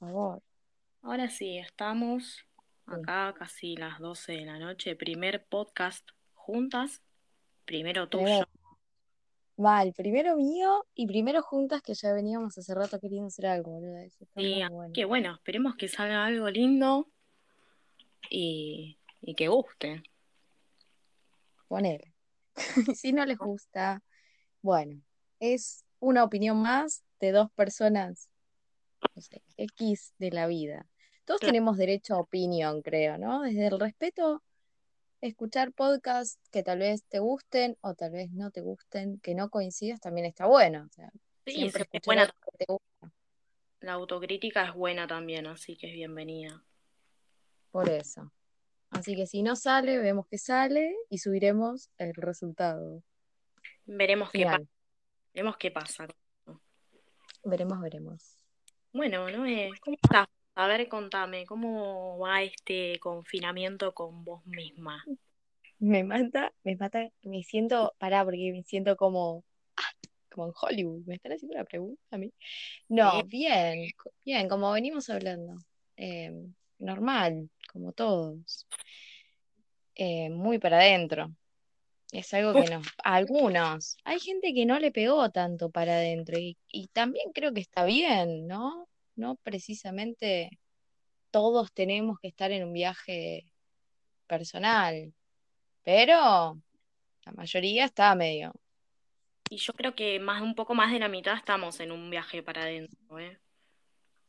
favor. Ahora sí, estamos Sí. acá casi las 12 de la noche. Primer podcast juntas, primero tuyo. Primero, mal, primero mío y primero juntas, que ya veníamos hace rato queriendo hacer algo, boludo. Eso está Y muy así bueno. que bueno, esperemos que salga algo lindo y que guste. Ponele. Si no les gusta, bueno, es una opinión más de dos personas, no sé, X de la vida. Todos Claro. tenemos derecho a opinión, creo, ¿no? Desde el respeto, escuchar podcasts que tal vez te gusten o tal vez no te gusten, que no coincidas, también está bueno. O sea, Sí, siempre es escuchar buena. algo que te gusta. La autocrítica es buena también, así que es bienvenida. Por eso. Así que si no sale, vemos que sale y subiremos el resultado Veremos qué pasa. final. Veremos qué pasa. Veremos, veremos. Bueno, Noé, ¿cómo estás? A ver, contame, ¿cómo va este confinamiento con vos misma? Me mata, me siento, pará, porque me siento como en Hollywood. ¿Me están haciendo una pregunta a mí? No, ¿Eh? bien, bien, como venimos hablando. Normal, como todos. Muy para adentro. Es algo que Uf, nos, a algunos, hay gente que no le pegó tanto para adentro y también creo que está bien, ¿no? No precisamente todos tenemos que estar en un viaje personal, pero la mayoría está medio. Y yo creo que un poco más de la mitad estamos en un viaje para adentro, ¿eh?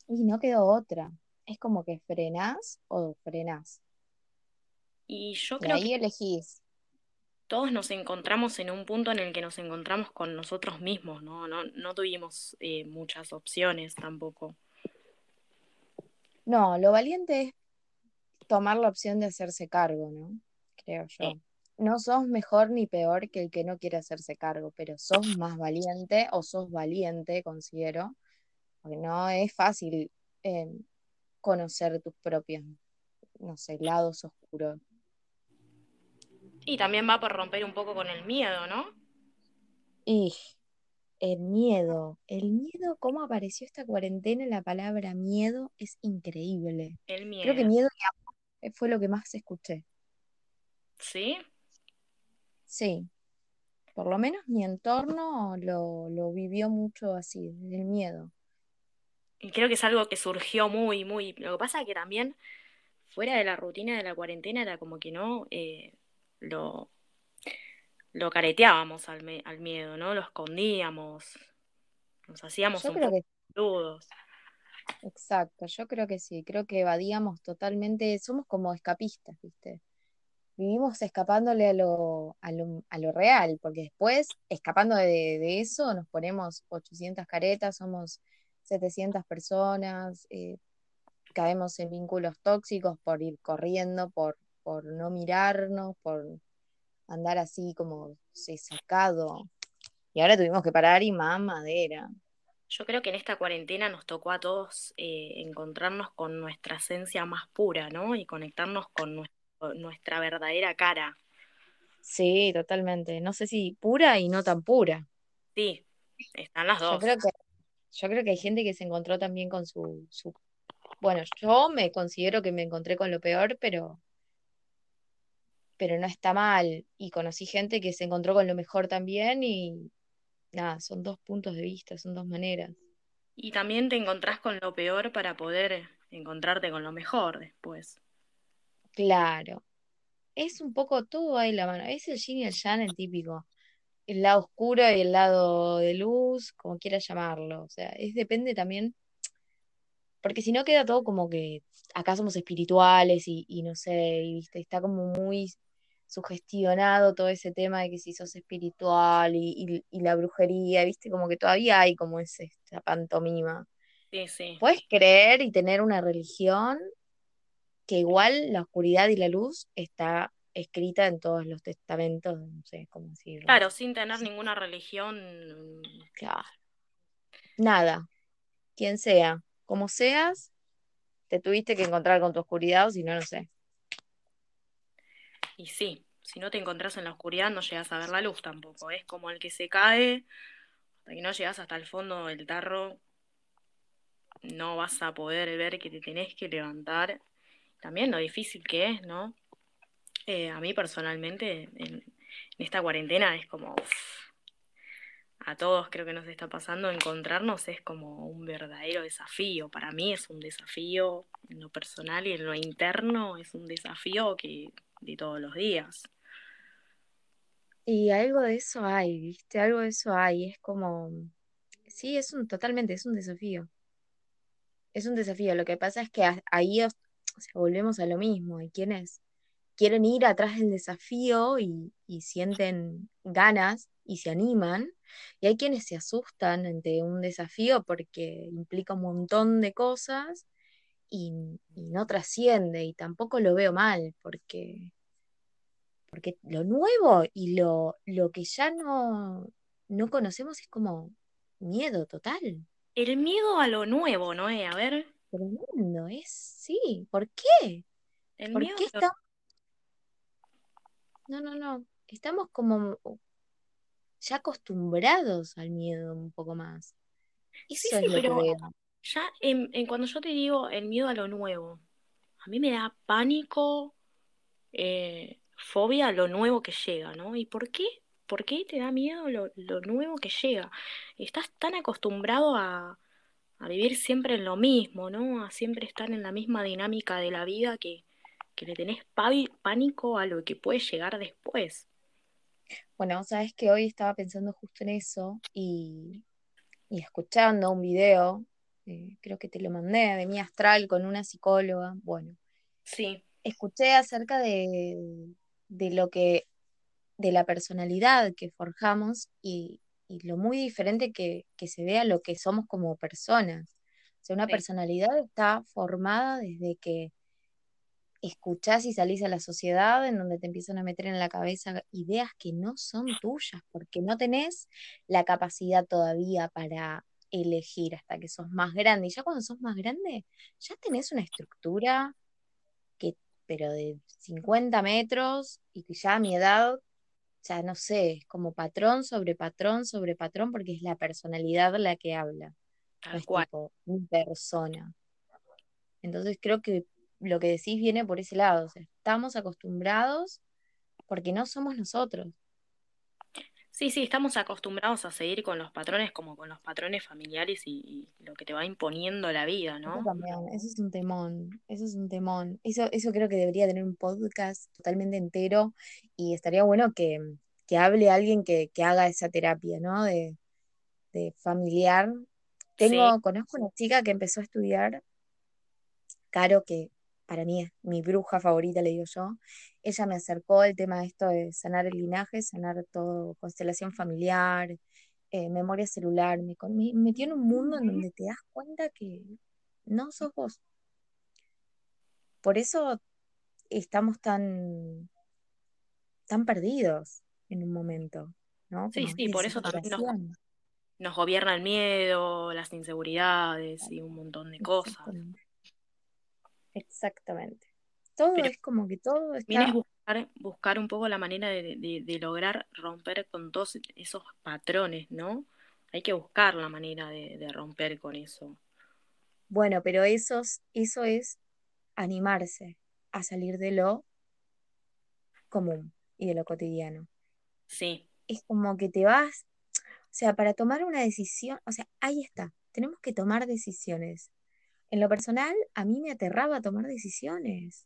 Y no quedó otra. Es como que frenás o frenás. Y yo Y creo que ahí elegís. todos nos encontramos en un punto en el que nos encontramos con nosotros mismos, ¿no? No tuvimos muchas opciones tampoco. No, lo valiente es tomar la opción de hacerse cargo, ¿no? Creo Eh, yo. No sos mejor ni peor que el que no quiere hacerse cargo, pero sos más valiente o sos valiente, considero, porque no es fácil eh, conocer tus propios, no sé, lados oscuros. Y también va por romper un poco con el miedo, ¿no? Y el miedo, cómo apareció esta cuarentena, la palabra miedo es increíble. El Creo que miedo, miedo y amor fue lo que más escuché. ¿sí? Sí, por lo menos mi entorno lo vivió mucho así, desde el miedo. Y creo que es algo que surgió muy, muy. Lo que pasa es que también fuera de la rutina de la cuarentena era como que no lo, lo careteábamos al miedo, ¿no? Lo escondíamos, nos hacíamos Yo un creo poco que, dudos. exacto, yo creo que sí, creo que evadíamos totalmente, somos como escapistas, ¿viste? Vivimos escapándole a lo real, porque después, escapando de eso, nos ponemos 800 caretas, somos 700 personas, caemos en vínculos tóxicos por ir corriendo, por no mirarnos, por andar así como sacado. Y ahora tuvimos que parar y más madera. Yo creo que en esta cuarentena nos tocó a todos encontrarnos con nuestra esencia más pura, ¿no? Y conectarnos con nuestra verdadera cara. Sí, totalmente. No sé si pura y no tan pura. Sí, están las Yo dos. creo que, yo creo que hay gente que se encontró también con su. Bueno, yo me considero que me encontré con lo peor, pero no está mal. Y conocí gente que se encontró con lo mejor también y nada, son dos puntos de vista, son dos maneras. Y también te encontrás con lo peor para poder encontrarte con lo mejor después. Claro, es un poco todo ahí la mano, es el yin y el yang, el típico, el lado oscuro y el lado de luz, como quieras llamarlo. O sea, depende también, porque si no queda todo como que acá somos espirituales y no sé, y, viste, está como muy sugestionado todo ese tema de que si sos espiritual y la brujería, viste, como que todavía hay como esta pantomima. Sí. Puedes creer y tener una religión que igual la oscuridad y la luz está escrita en todos los testamentos, no sé cómo decirlo. Claro, sin tener ninguna religión. Claro. Nada, quien sea, como seas, te tuviste que encontrar con tu oscuridad o si no, no sé. Y sí, si no te encontrás en la oscuridad no llegas a ver la luz tampoco. Es como el que se cae, hasta que no llegas hasta el fondo del tarro, no vas a poder ver que te tenés que levantar, también lo difícil que es, ¿no? A mí personalmente, en esta cuarentena es como, a todos creo que nos está pasando, encontrarnos es como un verdadero desafío. Para mí es un desafío en lo personal y en lo interno, es un desafío que de todos los días. Y algo de eso hay, ¿viste? Algo de eso hay, es como, sí, totalmente, es un desafío. Es un desafío, lo que pasa es que ahí volvemos a lo mismo, hay quienes quieren ir atrás del desafío y sienten ganas y se animan, y hay quienes se asustan ante un desafío porque implica un montón de cosas y no trasciende, y tampoco lo veo mal, porque lo nuevo y lo que ya no conocemos es como miedo total. El miedo a lo nuevo, ¿no? A ver. Tremendo, es, sí. ¿Por qué? El ¿Por miedo qué estamos? No. Estamos como ya acostumbrados al miedo un poco más. Eso sí, es lo pero que veo. Ya cuando yo te digo el miedo a lo nuevo, a mí me da pánico, fobia a lo nuevo que llega, ¿no? ¿Y por qué? ¿Por qué te da miedo lo nuevo que llega? Estás tan acostumbrado a vivir siempre en lo mismo, ¿no? A siempre estar en la misma dinámica de la vida que le tenés pánico a lo que puede llegar después. Bueno, sabes que hoy estaba pensando justo en eso y escuchando un video, creo que te lo mandé, de mi astral con una psicóloga. Bueno, sí. Escuché acerca de lo que de la personalidad que forjamos y lo muy diferente que se ve a lo que somos como personas. O sea, una personalidad está formada desde que escuchás y salís a la sociedad, en donde te empiezan a meter en la cabeza ideas que no son tuyas, porque no tenés la capacidad todavía para elegir hasta que sos más grande. Y ya cuando sos más grande, ya tenés una estructura, pero de 50 metros, y que ya a mi edad, ya no sé, es como patrón sobre patrón sobre patrón, porque es la personalidad la que habla, no es tipo mi persona. Entonces creo que lo que decís viene por ese lado, o sea, estamos acostumbrados porque no somos nosotros. Sí, estamos acostumbrados a seguir con los patrones, como con los patrones familiares y lo que te va imponiendo la vida, ¿no? Eso también, eso es un temón. Eso creo que debería tener un podcast totalmente entero, y estaría bueno que hable alguien que haga esa terapia, ¿no? De familiar. Conozco una chica que empezó a estudiar, Caro, que para mí es mi bruja favorita, le digo yo. Ella me acercó el tema de esto de sanar el linaje, sanar todo, constelación familiar, memoria celular. Me metió en un mundo en donde te das cuenta que no sos vos. Por eso estamos tan perdidos en un momento, ¿no? Sí, por eso también nos gobierna el miedo, las inseguridades y un montón de cosas. Exactamente. Todo pero es como que todo está... Vienes buscar un poco la manera de lograr romper con todos esos patrones, ¿no? Hay que buscar la manera de romper con eso. Bueno, pero eso es animarse a salir de lo común y de lo cotidiano. Sí. Es como que te vas... O sea, para tomar una decisión... O sea, ahí está. Tenemos que tomar decisiones. En lo personal, a mí me aterraba tomar decisiones.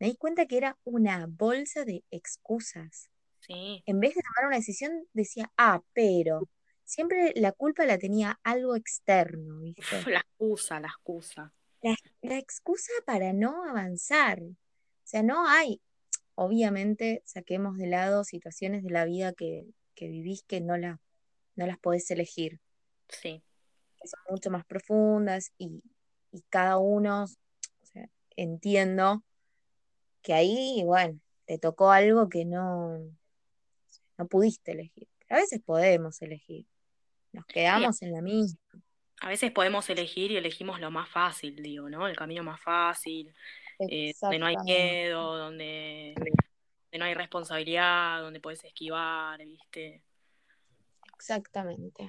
Me di cuenta que era una bolsa de excusas. Sí. En vez de tomar una decisión, decía, pero. Siempre la culpa la tenía algo externo, ¿viste? La excusa. La excusa para no avanzar. O sea, no hay. Obviamente, saquemos de lado situaciones de la vida que vivís que no las podés elegir. Sí. Que son mucho más profundas y cada uno, o sea, entiendo que ahí, bueno, te tocó algo que no pudiste elegir. Pero a veces podemos elegir, nos quedamos en la misma. A veces podemos elegir y elegimos lo más fácil, digo, ¿no? El camino más fácil, donde no hay miedo, donde no hay responsabilidad, donde podés esquivar, ¿viste? Exactamente.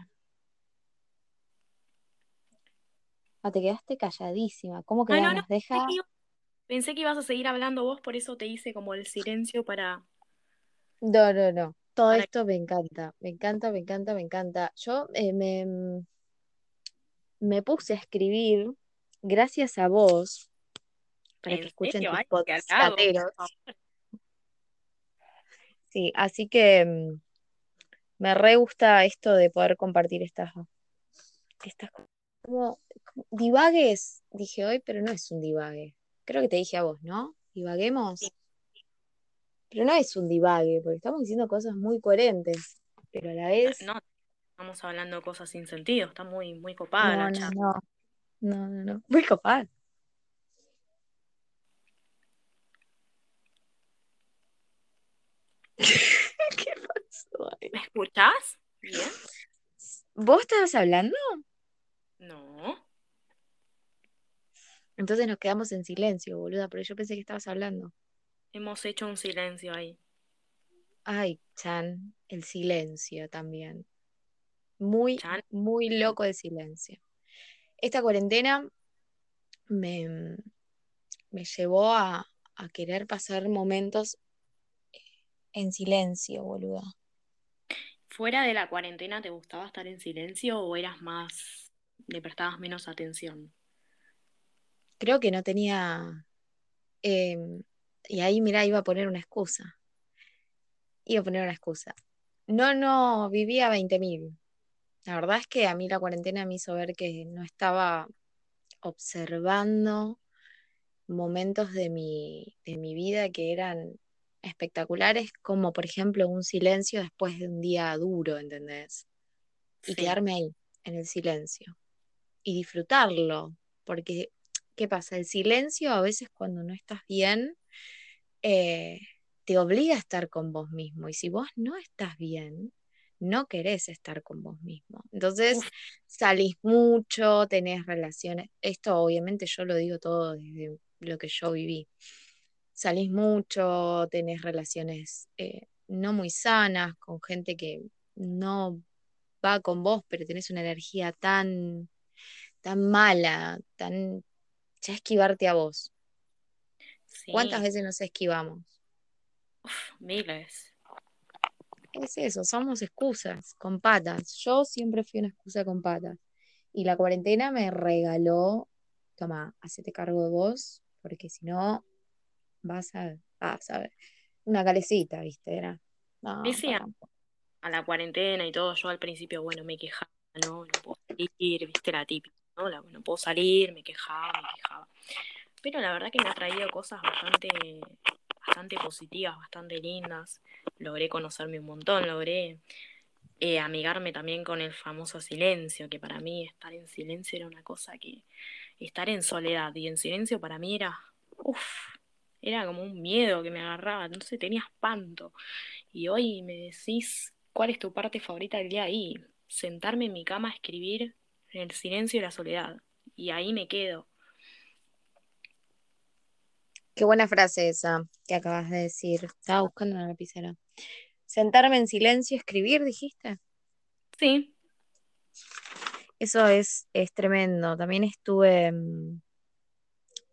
No, te quedaste calladísima. ¿Cómo que no, nos deja? Pensé que ibas a seguir hablando vos, por eso te hice como el silencio para... No. Todo esto me encanta, me encanta, me encanta, me encanta. Yo me puse a escribir, gracias a vos, para que escuchen tus podcasteros. Sí, así que me re gusta esto de poder compartir estas como divagues, dije hoy, pero no es un divague. Creo que te dije a vos, ¿no? Divaguemos. Sí. Pero no es un divague, porque estamos diciendo cosas muy coherentes, pero a la vez... No, estamos hablando cosas sin sentido, está muy, muy copada la charla. No, muy copada. ¿Qué pasó ahí? ¿Me escuchás? ¿Bien? ¿Vos estabas hablando? No. Entonces nos quedamos en silencio, boluda, pero yo pensé que estabas hablando. Hemos hecho un silencio ahí. Ay, Chan, el silencio también. Muy, Chan, muy loco el silencio. Esta cuarentena me llevó a querer pasar momentos en silencio, boluda. ¿Fuera de la cuarentena te gustaba estar en silencio o eras más... le prestabas menos atención? Creo que no tenía... y ahí, mirá, iba a poner una excusa. No, vivía 20.000. La verdad es que a mí la cuarentena me hizo ver que no estaba observando momentos de mi vida que eran espectaculares, como por ejemplo un silencio después de un día duro, ¿entendés? Y sí, quedarme ahí, en el silencio. Y disfrutarlo, porque... ¿qué pasa? El silencio a veces cuando no estás bien te obliga a estar con vos mismo, y si vos no estás bien, no querés estar con vos mismo. Entonces salís mucho, tenés relaciones, esto obviamente yo lo digo todo desde lo que yo viví, salís mucho, tenés relaciones no muy sanas, con gente que no va con vos, pero tenés una energía tan, tan mala, tan... ya esquivarte a vos. Sí. ¿Cuántas veces nos esquivamos? Uf, miles. Es eso, somos excusas con patas. Yo siempre fui una excusa con patas. Y la cuarentena me regaló, toma, hacete cargo de vos, porque si no, vas a ver. Una calecita, ¿viste? Era... no, sí, a la cuarentena y todo, yo al principio, bueno, me quejaba, no puedo ir, ¿viste? La típica. No puedo salir, me quejaba. Pero la verdad que me ha traído cosas bastante positivas, bastante lindas. Logré conocerme un montón, logré amigarme también con el famoso silencio, que para mí estar en silencio era una cosa que... estar en soledad y en silencio para mí era... era como un miedo que me agarraba, entonces tenía espanto. Y hoy me decís, ¿cuál es tu parte favorita del día ahí? Sentarme en mi cama a escribir... en el silencio y la soledad. Y ahí me quedo. Qué buena frase esa que acabas de decir. Estaba buscando una lapicera. Sentarme en silencio, escribir, dijiste. Sí. Eso es tremendo. También estuve...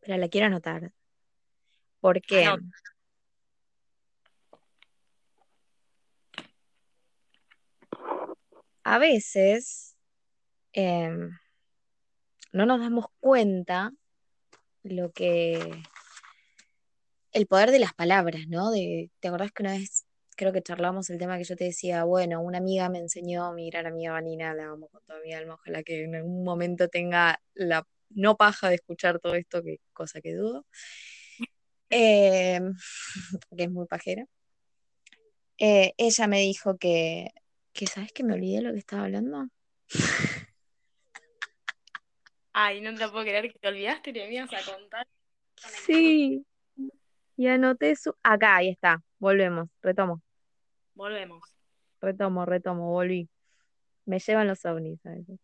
pero la quiero anotar. ¿Por qué? No. A veces... no nos damos cuenta lo que... el poder de las palabras, ¿no? ¿Te acordás que una vez creo que charlamos el tema que yo te decía, bueno, una amiga me enseñó, mi gran amiga Vanina, la amo con toda mi alma, ojalá que en algún momento tenga la no paja de escuchar todo esto, que cosa que dudo, que es muy pajera. Ella me dijo que ¿sabés que me olvidé lo que estaba hablando? Ay, no te la puedo creer que te olvidaste y te venías a contar. Sí. Y anoté su... acá, ahí está. Retomo. Me llevan los ovnis a veces.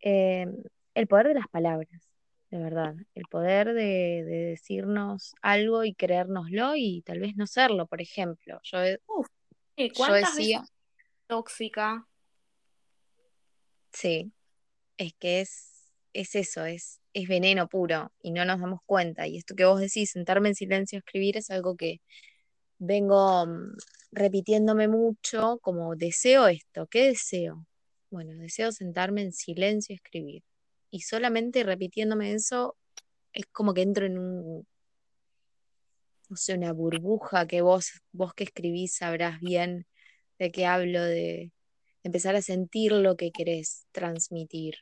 El poder de las palabras, de verdad. El poder de decirnos algo y creérnoslo y tal vez no serlo, por ejemplo. ¿Cuántas yo decía... veces tóxica? Sí, es que es es eso, es veneno puro y no nos damos cuenta. Y esto que vos decís, sentarme en silencio a escribir, es algo que vengo repitiéndome mucho, como deseo esto. ¿Qué deseo? Bueno, deseo sentarme en silencio a escribir. Y solamente repitiéndome eso, es como que entro en un, no sé, una burbuja que vos que escribís sabrás bien de qué hablo, de empezar a sentir lo que querés transmitir.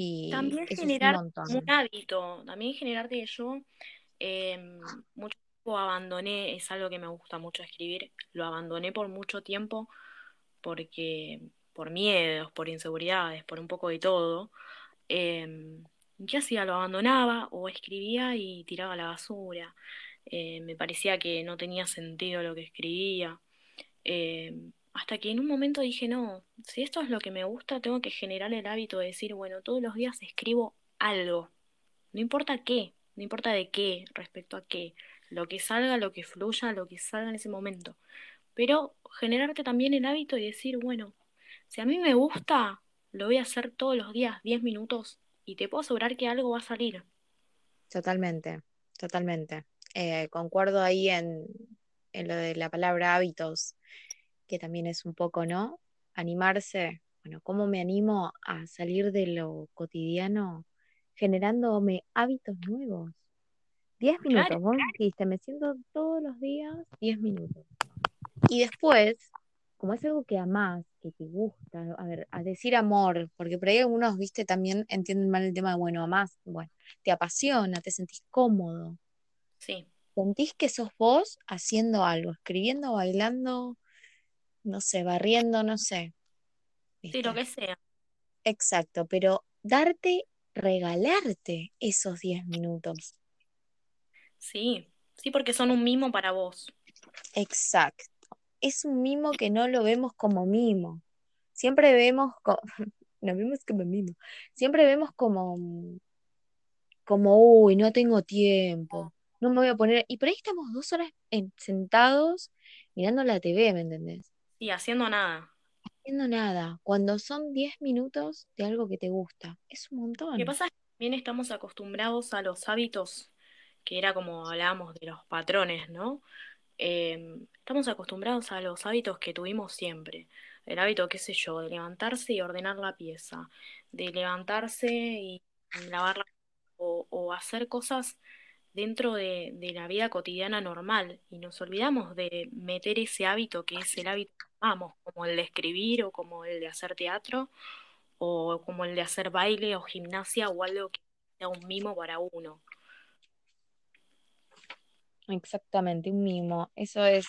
Y también generar un hábito, también generarte que yo mucho tiempo abandoné, es algo que me gusta mucho escribir, lo abandoné por mucho tiempo porque por miedos, por inseguridades, por un poco de todo. ¿Qué hacía? Lo abandonaba o escribía y tiraba la basura. Me parecía que no tenía sentido lo que escribía. Hasta que en un momento dije, no, si esto es lo que me gusta, tengo que generar el hábito de decir, bueno, todos los días escribo algo. No importa qué, no importa de qué, respecto a qué. Lo que salga, lo que fluya, lo que salga en ese momento. Pero generarte también el hábito y decir, bueno, si a mí me gusta, lo voy a hacer todos los días, 10 minutos, y te puedo asegurar que algo va a salir. Totalmente, totalmente. Concuerdo ahí en lo de la palabra hábitos, que también es un poco, ¿no? Animarse, bueno, ¿cómo me animo a salir de lo cotidiano generándome hábitos nuevos? 10 minutos, claro, vos dijiste, me siento todos los días 10 minutos. Y después, como es algo que amás, que te gusta, a ver, a decir amor, porque por ahí algunos, viste, también entienden mal el tema de, bueno, amás, bueno, te apasiona, te sentís cómodo. Sí. Sentís que sos vos haciendo algo, escribiendo, bailando, no sé, barriendo, no sé. ¿Viste? Sí, lo que sea. Exacto, pero regalarte esos 10 minutos. Sí, sí, porque son un mimo para vos. Exacto. Es un mimo que no lo vemos como mimo. Siempre vemos como... no vemos como mimo. Siempre vemos como, uy, no tengo tiempo. No me voy a poner... Y por ahí estamos 2 horas sentados mirando la TV, ¿me entendés? Y haciendo nada. Haciendo nada. Cuando son 10 minutos de algo que te gusta. Es un montón. Lo que pasa es que también estamos acostumbrados a los hábitos, que era como hablábamos de los patrones, ¿no? Estamos acostumbrados a los hábitos que tuvimos siempre. El hábito, qué sé yo, de levantarse y ordenar la pieza. De levantarse y lavar la pieza. O hacer cosas dentro de la vida cotidiana normal, y nos olvidamos de meter ese hábito que es el hábito que amamos, como el de escribir o como el de hacer teatro o como el de hacer baile o gimnasia o algo que sea un mimo para uno. Exactamente, un mimo, eso es.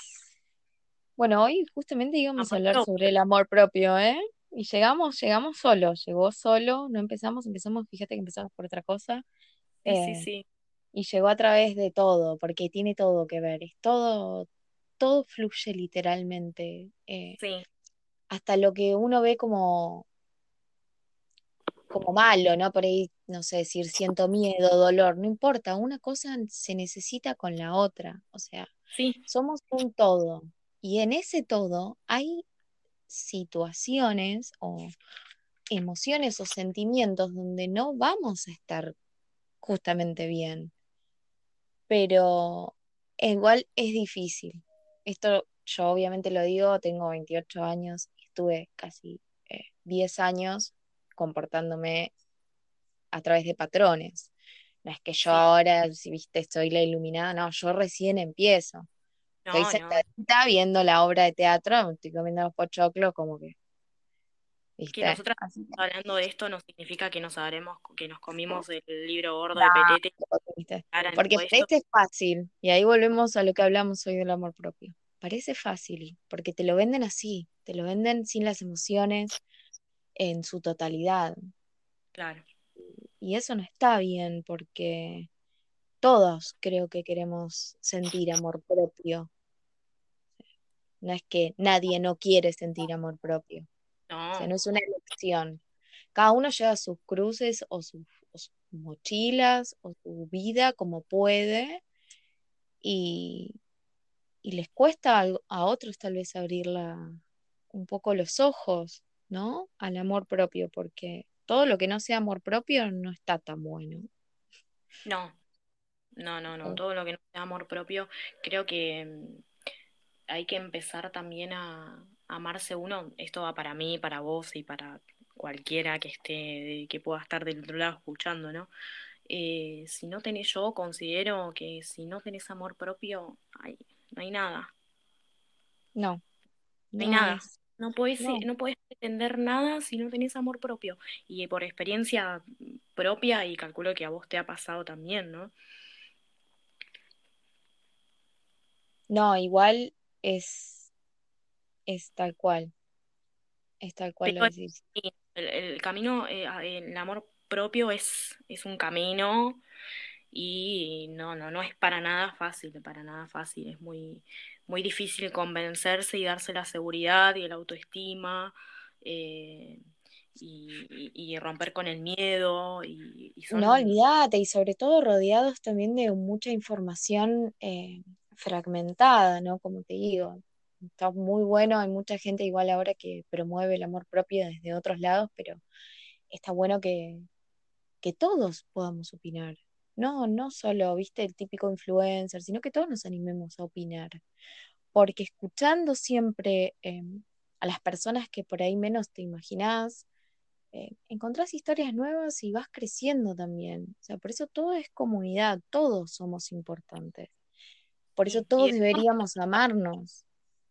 Bueno, hoy justamente íbamos a hablar sobre el amor propio, ¿eh? Y llegamos solos, llegó solo, no empezamos, fíjate que empezamos por otra cosa. Sí. Y llegó a través de todo, porque tiene todo que ver, es todo fluye literalmente. Sí. Hasta lo que uno ve como malo, ¿no? Por ahí, no sé, decir siento miedo, dolor, no importa, una cosa se necesita con la otra, o sea, sí. Somos un todo, y en ese todo hay situaciones o emociones o sentimientos donde no vamos a estar justamente bien. Pero igual es difícil. Esto yo obviamente lo digo, tengo 28 años, estuve casi 10 años comportándome a través de patrones. No es que yo ahora, si viste, soy la iluminada, no, yo recién empiezo. Estoy sentadita viendo la obra de teatro, estoy comiendo los pochoclos, como que... ¿viste? Que nosotras hablando de esto no significa que nos comimos el libro gordo de Petete. Porque parece fácil, y ahí volvemos a lo que hablamos hoy del amor propio. Parece fácil, porque te lo venden así, te lo venden sin las emociones en su totalidad. Claro. Y eso no está bien, porque todos creo que queremos sentir amor propio. No es que nadie no quiere sentir amor propio. No. O sea, no es una elección. Cada uno lleva sus cruces o sus mochilas o su vida como puede, y les cuesta a otros tal vez abrir un poco los ojos, ¿no? Al amor propio, porque todo lo que no sea amor propio no está tan bueno. No, no, todo lo que no sea amor propio, creo que hay que empezar también a amarse uno. Esto va para mí, para vos y para cualquiera que esté, que pueda estar del otro lado escuchando, ¿no? Si no tenés, yo considero que si no tenés amor propio, no hay nada. No. No hay nada. No podés, no podés entender nada si no tenés amor propio. Y por experiencia propia, y calculo que a vos te ha pasado también, ¿no? No, igual es tal cual. Es tal cual lo decís. El camino, el amor propio es un camino y no es para nada fácil, es muy, muy difícil convencerse y darse la seguridad y la autoestima y romper con el miedo. No, olvídate, y sobre todo rodeados también de mucha información fragmentada, ¿no? Como te digo, está muy bueno, hay mucha gente igual ahora que promueve el amor propio desde otros lados, pero está bueno que todos podamos opinar. No solo, viste, el típico influencer, sino que todos nos animemos a opinar. Porque escuchando siempre a las personas que por ahí menos te imaginás, encontrás historias nuevas y vas creciendo también. O sea, por eso todo es comunidad, todos somos importantes. Por eso todos deberíamos amarnos.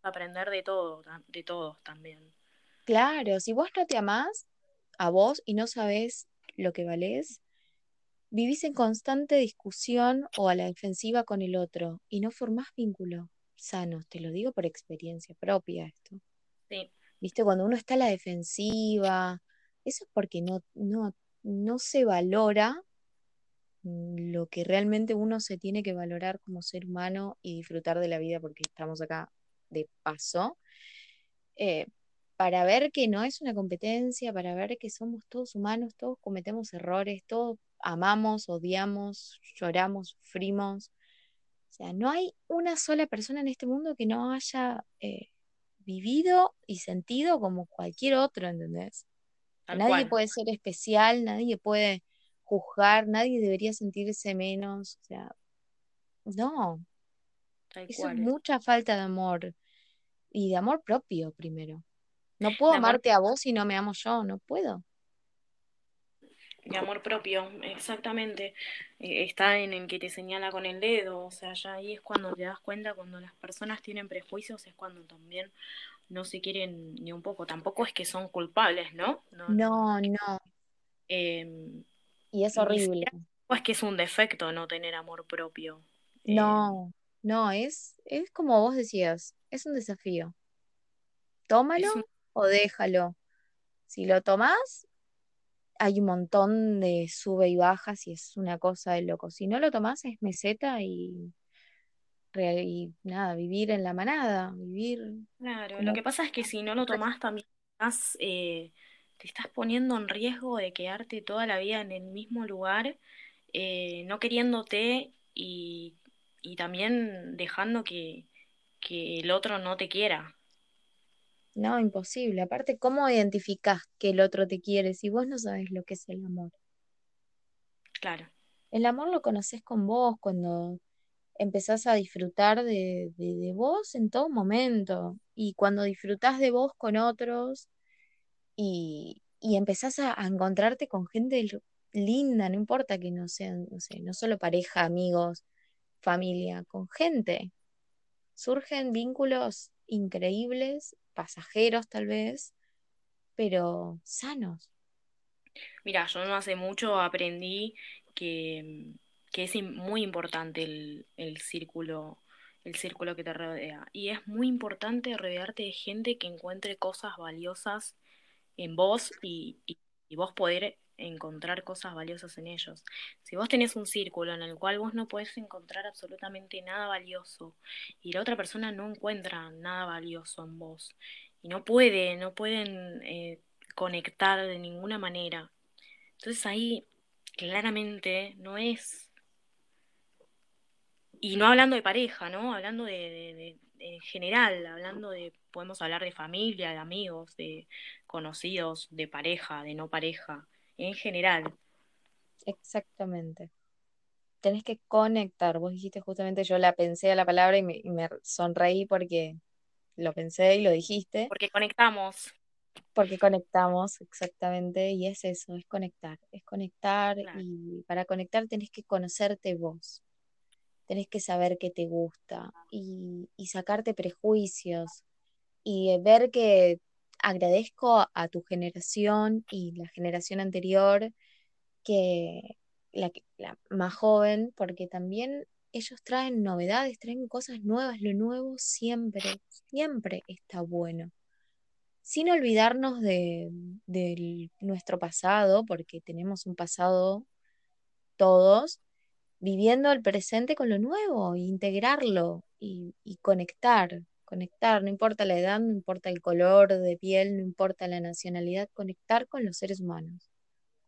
Aprender de todos también. Claro, si vos no te amás a vos y no sabés lo que valés, vivís en constante discusión o a la defensiva con el otro y no formás vínculos sanos, te lo digo por experiencia propia esto. Sí. ¿Viste? Cuando uno está a la defensiva, eso es porque no se valora lo que realmente uno se tiene que valorar como ser humano y disfrutar de la vida, porque estamos acá de paso, para ver que no es una competencia, para ver que somos todos humanos, todos cometemos errores, todos amamos, odiamos, lloramos, sufrimos. O sea, no hay una sola persona en este mundo que no haya vivido y sentido como cualquier otro, ¿entendés? Nadie puede ser especial, nadie puede juzgar, nadie debería sentirse menos. O sea, no. Eso es mucha falta de amor y de amor propio primero. No puedo amarte a vos si no me amo yo, no puedo. De amor propio, exactamente. Está en el que te señala con el dedo, o sea, ya ahí es cuando te das cuenta, cuando las personas tienen prejuicios, es cuando también no se quieren ni un poco. Tampoco es que son culpables, ¿no? No. Y es horrible. O es que es un defecto no tener amor propio. No, es como vos decías, es un desafío. Tómalo o déjalo. Si lo tomás, hay un montón de sube y bajas y es una cosa de loco. Si no lo tomás, es meseta y nada, vivir en la manada, vivir... Claro, como... lo que pasa es que si no lo tomás también estás, te estás poniendo en riesgo de quedarte toda la vida en el mismo lugar, no queriéndote y también dejando que el otro no te quiera. No, imposible. Aparte, ¿cómo identificás que el otro te quiere si vos no sabés lo que es el amor? Claro. El amor lo conocés con vos, cuando empezás a disfrutar de vos en todo momento, y cuando disfrutás de vos con otros, y empezás a encontrarte con gente linda, no importa que no sean, no sé, no solo pareja, amigos, familia, con gente. Surgen vínculos increíbles, pasajeros tal vez, pero sanos. Mira, yo no hace mucho aprendí que es muy importante el círculo que te rodea. Y es muy importante rodearte de gente que encuentre cosas valiosas en vos y vos poder encontrar cosas valiosas en ellos. Si vos tenés un círculo en el cual vos no podés encontrar absolutamente nada valioso y la otra persona no encuentra nada valioso en vos y no pueden conectar de ninguna manera, entonces ahí claramente no es. Y no hablando de pareja, ¿no? Hablando de en general, podemos hablar de familia, de amigos, de conocidos, de pareja, de no pareja. en general. Exactamente. Tenés que conectar. Vos dijiste justamente, yo la pensé a la palabra y me sonreí porque lo pensé y lo dijiste. Porque conectamos. Porque conectamos, exactamente. Y es eso, es conectar. Es conectar, claro. Y para conectar tenés que conocerte vos. Tenés que saber qué te gusta y sacarte prejuicios y ver que agradezco a tu generación y la generación anterior la más joven, porque también ellos traen novedades, traen cosas nuevas, lo nuevo siempre está bueno. Sin olvidarnos de nuestro pasado, porque tenemos un pasado todos, viviendo el presente con lo nuevo, integrarlo y conectar, no importa la edad, no importa el color de piel, no importa la nacionalidad, conectar con los seres humanos.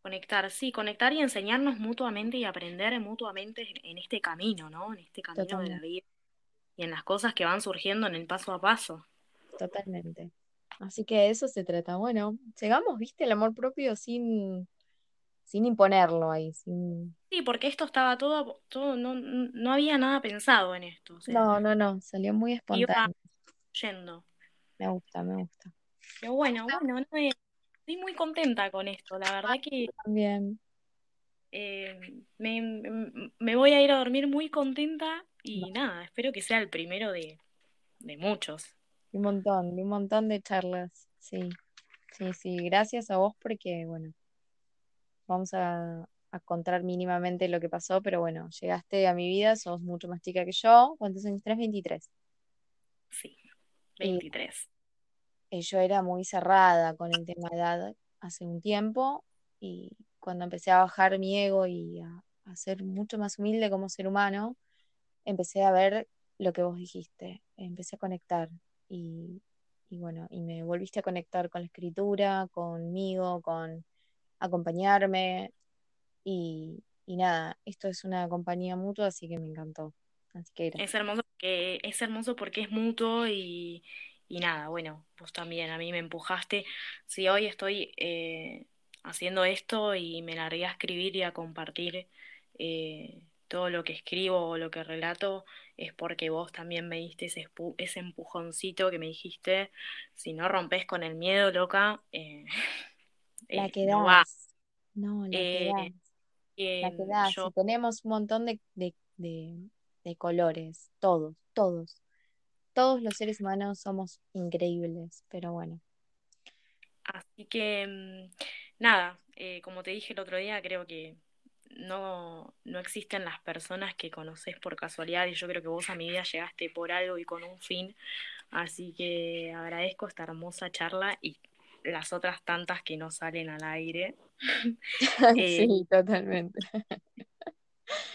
Conectar, sí, conectar y enseñarnos mutuamente y aprender mutuamente en este camino, ¿no? En este camino Totalmente. De la vida y en las cosas que van surgiendo en el paso a paso. Totalmente. Así que de eso se trata. Bueno, llegamos, ¿viste? El amor propio sin imponerlo ahí. Sí, porque esto estaba todo no había nada pensado en esto. O sea, no, salió muy espontáneo. Yendo. Me gusta. Pero bueno, no es... Estoy muy contenta con esto, la verdad que también me voy a ir a dormir muy contenta y nada, espero que sea el primero de muchos. Un montón de charlas, sí, gracias a vos porque bueno, vamos a contar mínimamente lo que pasó, pero bueno, llegaste a mi vida, sos mucho más chica que yo, ¿cuántos años tenés? 23. Sí, 23. Yo era muy cerrada con el tema de edad hace un tiempo y cuando empecé a bajar mi ego y a ser mucho más humilde como ser humano, empecé a ver lo que vos dijiste, empecé a conectar y bueno, y me volviste a conectar con la escritura, conmigo, con acompañarme y nada, esto es una compañía mutua, así que me encantó. Así que gracias. Es hermoso porque es mutuo y nada, bueno, vos también a mí me empujaste. Si hoy estoy haciendo esto y me largué a escribir y a compartir todo lo que escribo o lo que relato, es porque vos también me diste ese empujoncito que me dijiste, si no rompes con el miedo, loca, la quedás. No va. No, la quedás. La quedás. Yo... Tenemos un montón de colores, todos. Todos los seres humanos somos increíbles, pero bueno. Así que, nada, como te dije el otro día, creo que no existen las personas que conoces por casualidad y yo creo que vos a mi vida llegaste por algo y con un fin. Así que agradezco esta hermosa charla y las otras tantas que no salen al aire. Sí, totalmente.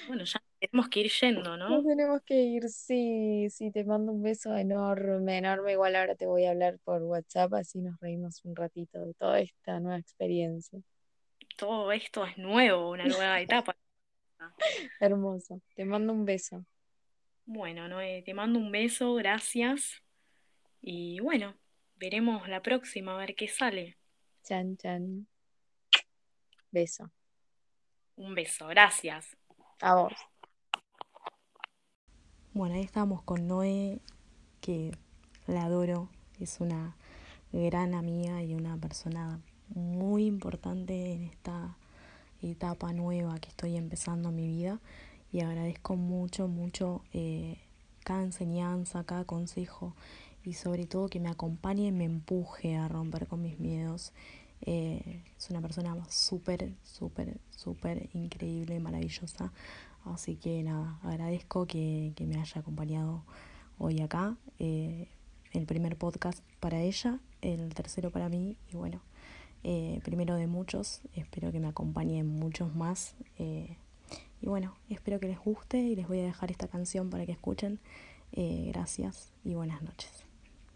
Bueno, ya tenemos que ir yendo, ¿no? Nos tenemos que ir, sí, te mando un beso enorme, igual ahora te voy a hablar por WhatsApp, así nos reímos un ratito de toda esta nueva experiencia. Todo esto es nuevo, una nueva etapa. Hermoso, te mando un beso. Bueno, Noé, te mando un beso, gracias, y bueno, veremos la próxima, a ver qué sale. Chan, chan. Beso. Un beso, gracias. A vos. Bueno, ahí estábamos con Noé, que la adoro, es una gran amiga y una persona muy importante en esta etapa nueva que estoy empezando en mi vida y agradezco mucho cada enseñanza, cada consejo y sobre todo que me acompañe y me empuje a romper con mis miedos. Es una persona súper increíble, maravillosa. Así que nada, agradezco que me haya acompañado hoy acá. El primer podcast para ella, el tercero para mí y bueno, primero de muchos. Espero que me acompañen muchos más. Y bueno, espero que les guste y les voy a dejar esta canción para que escuchen. Gracias y buenas noches.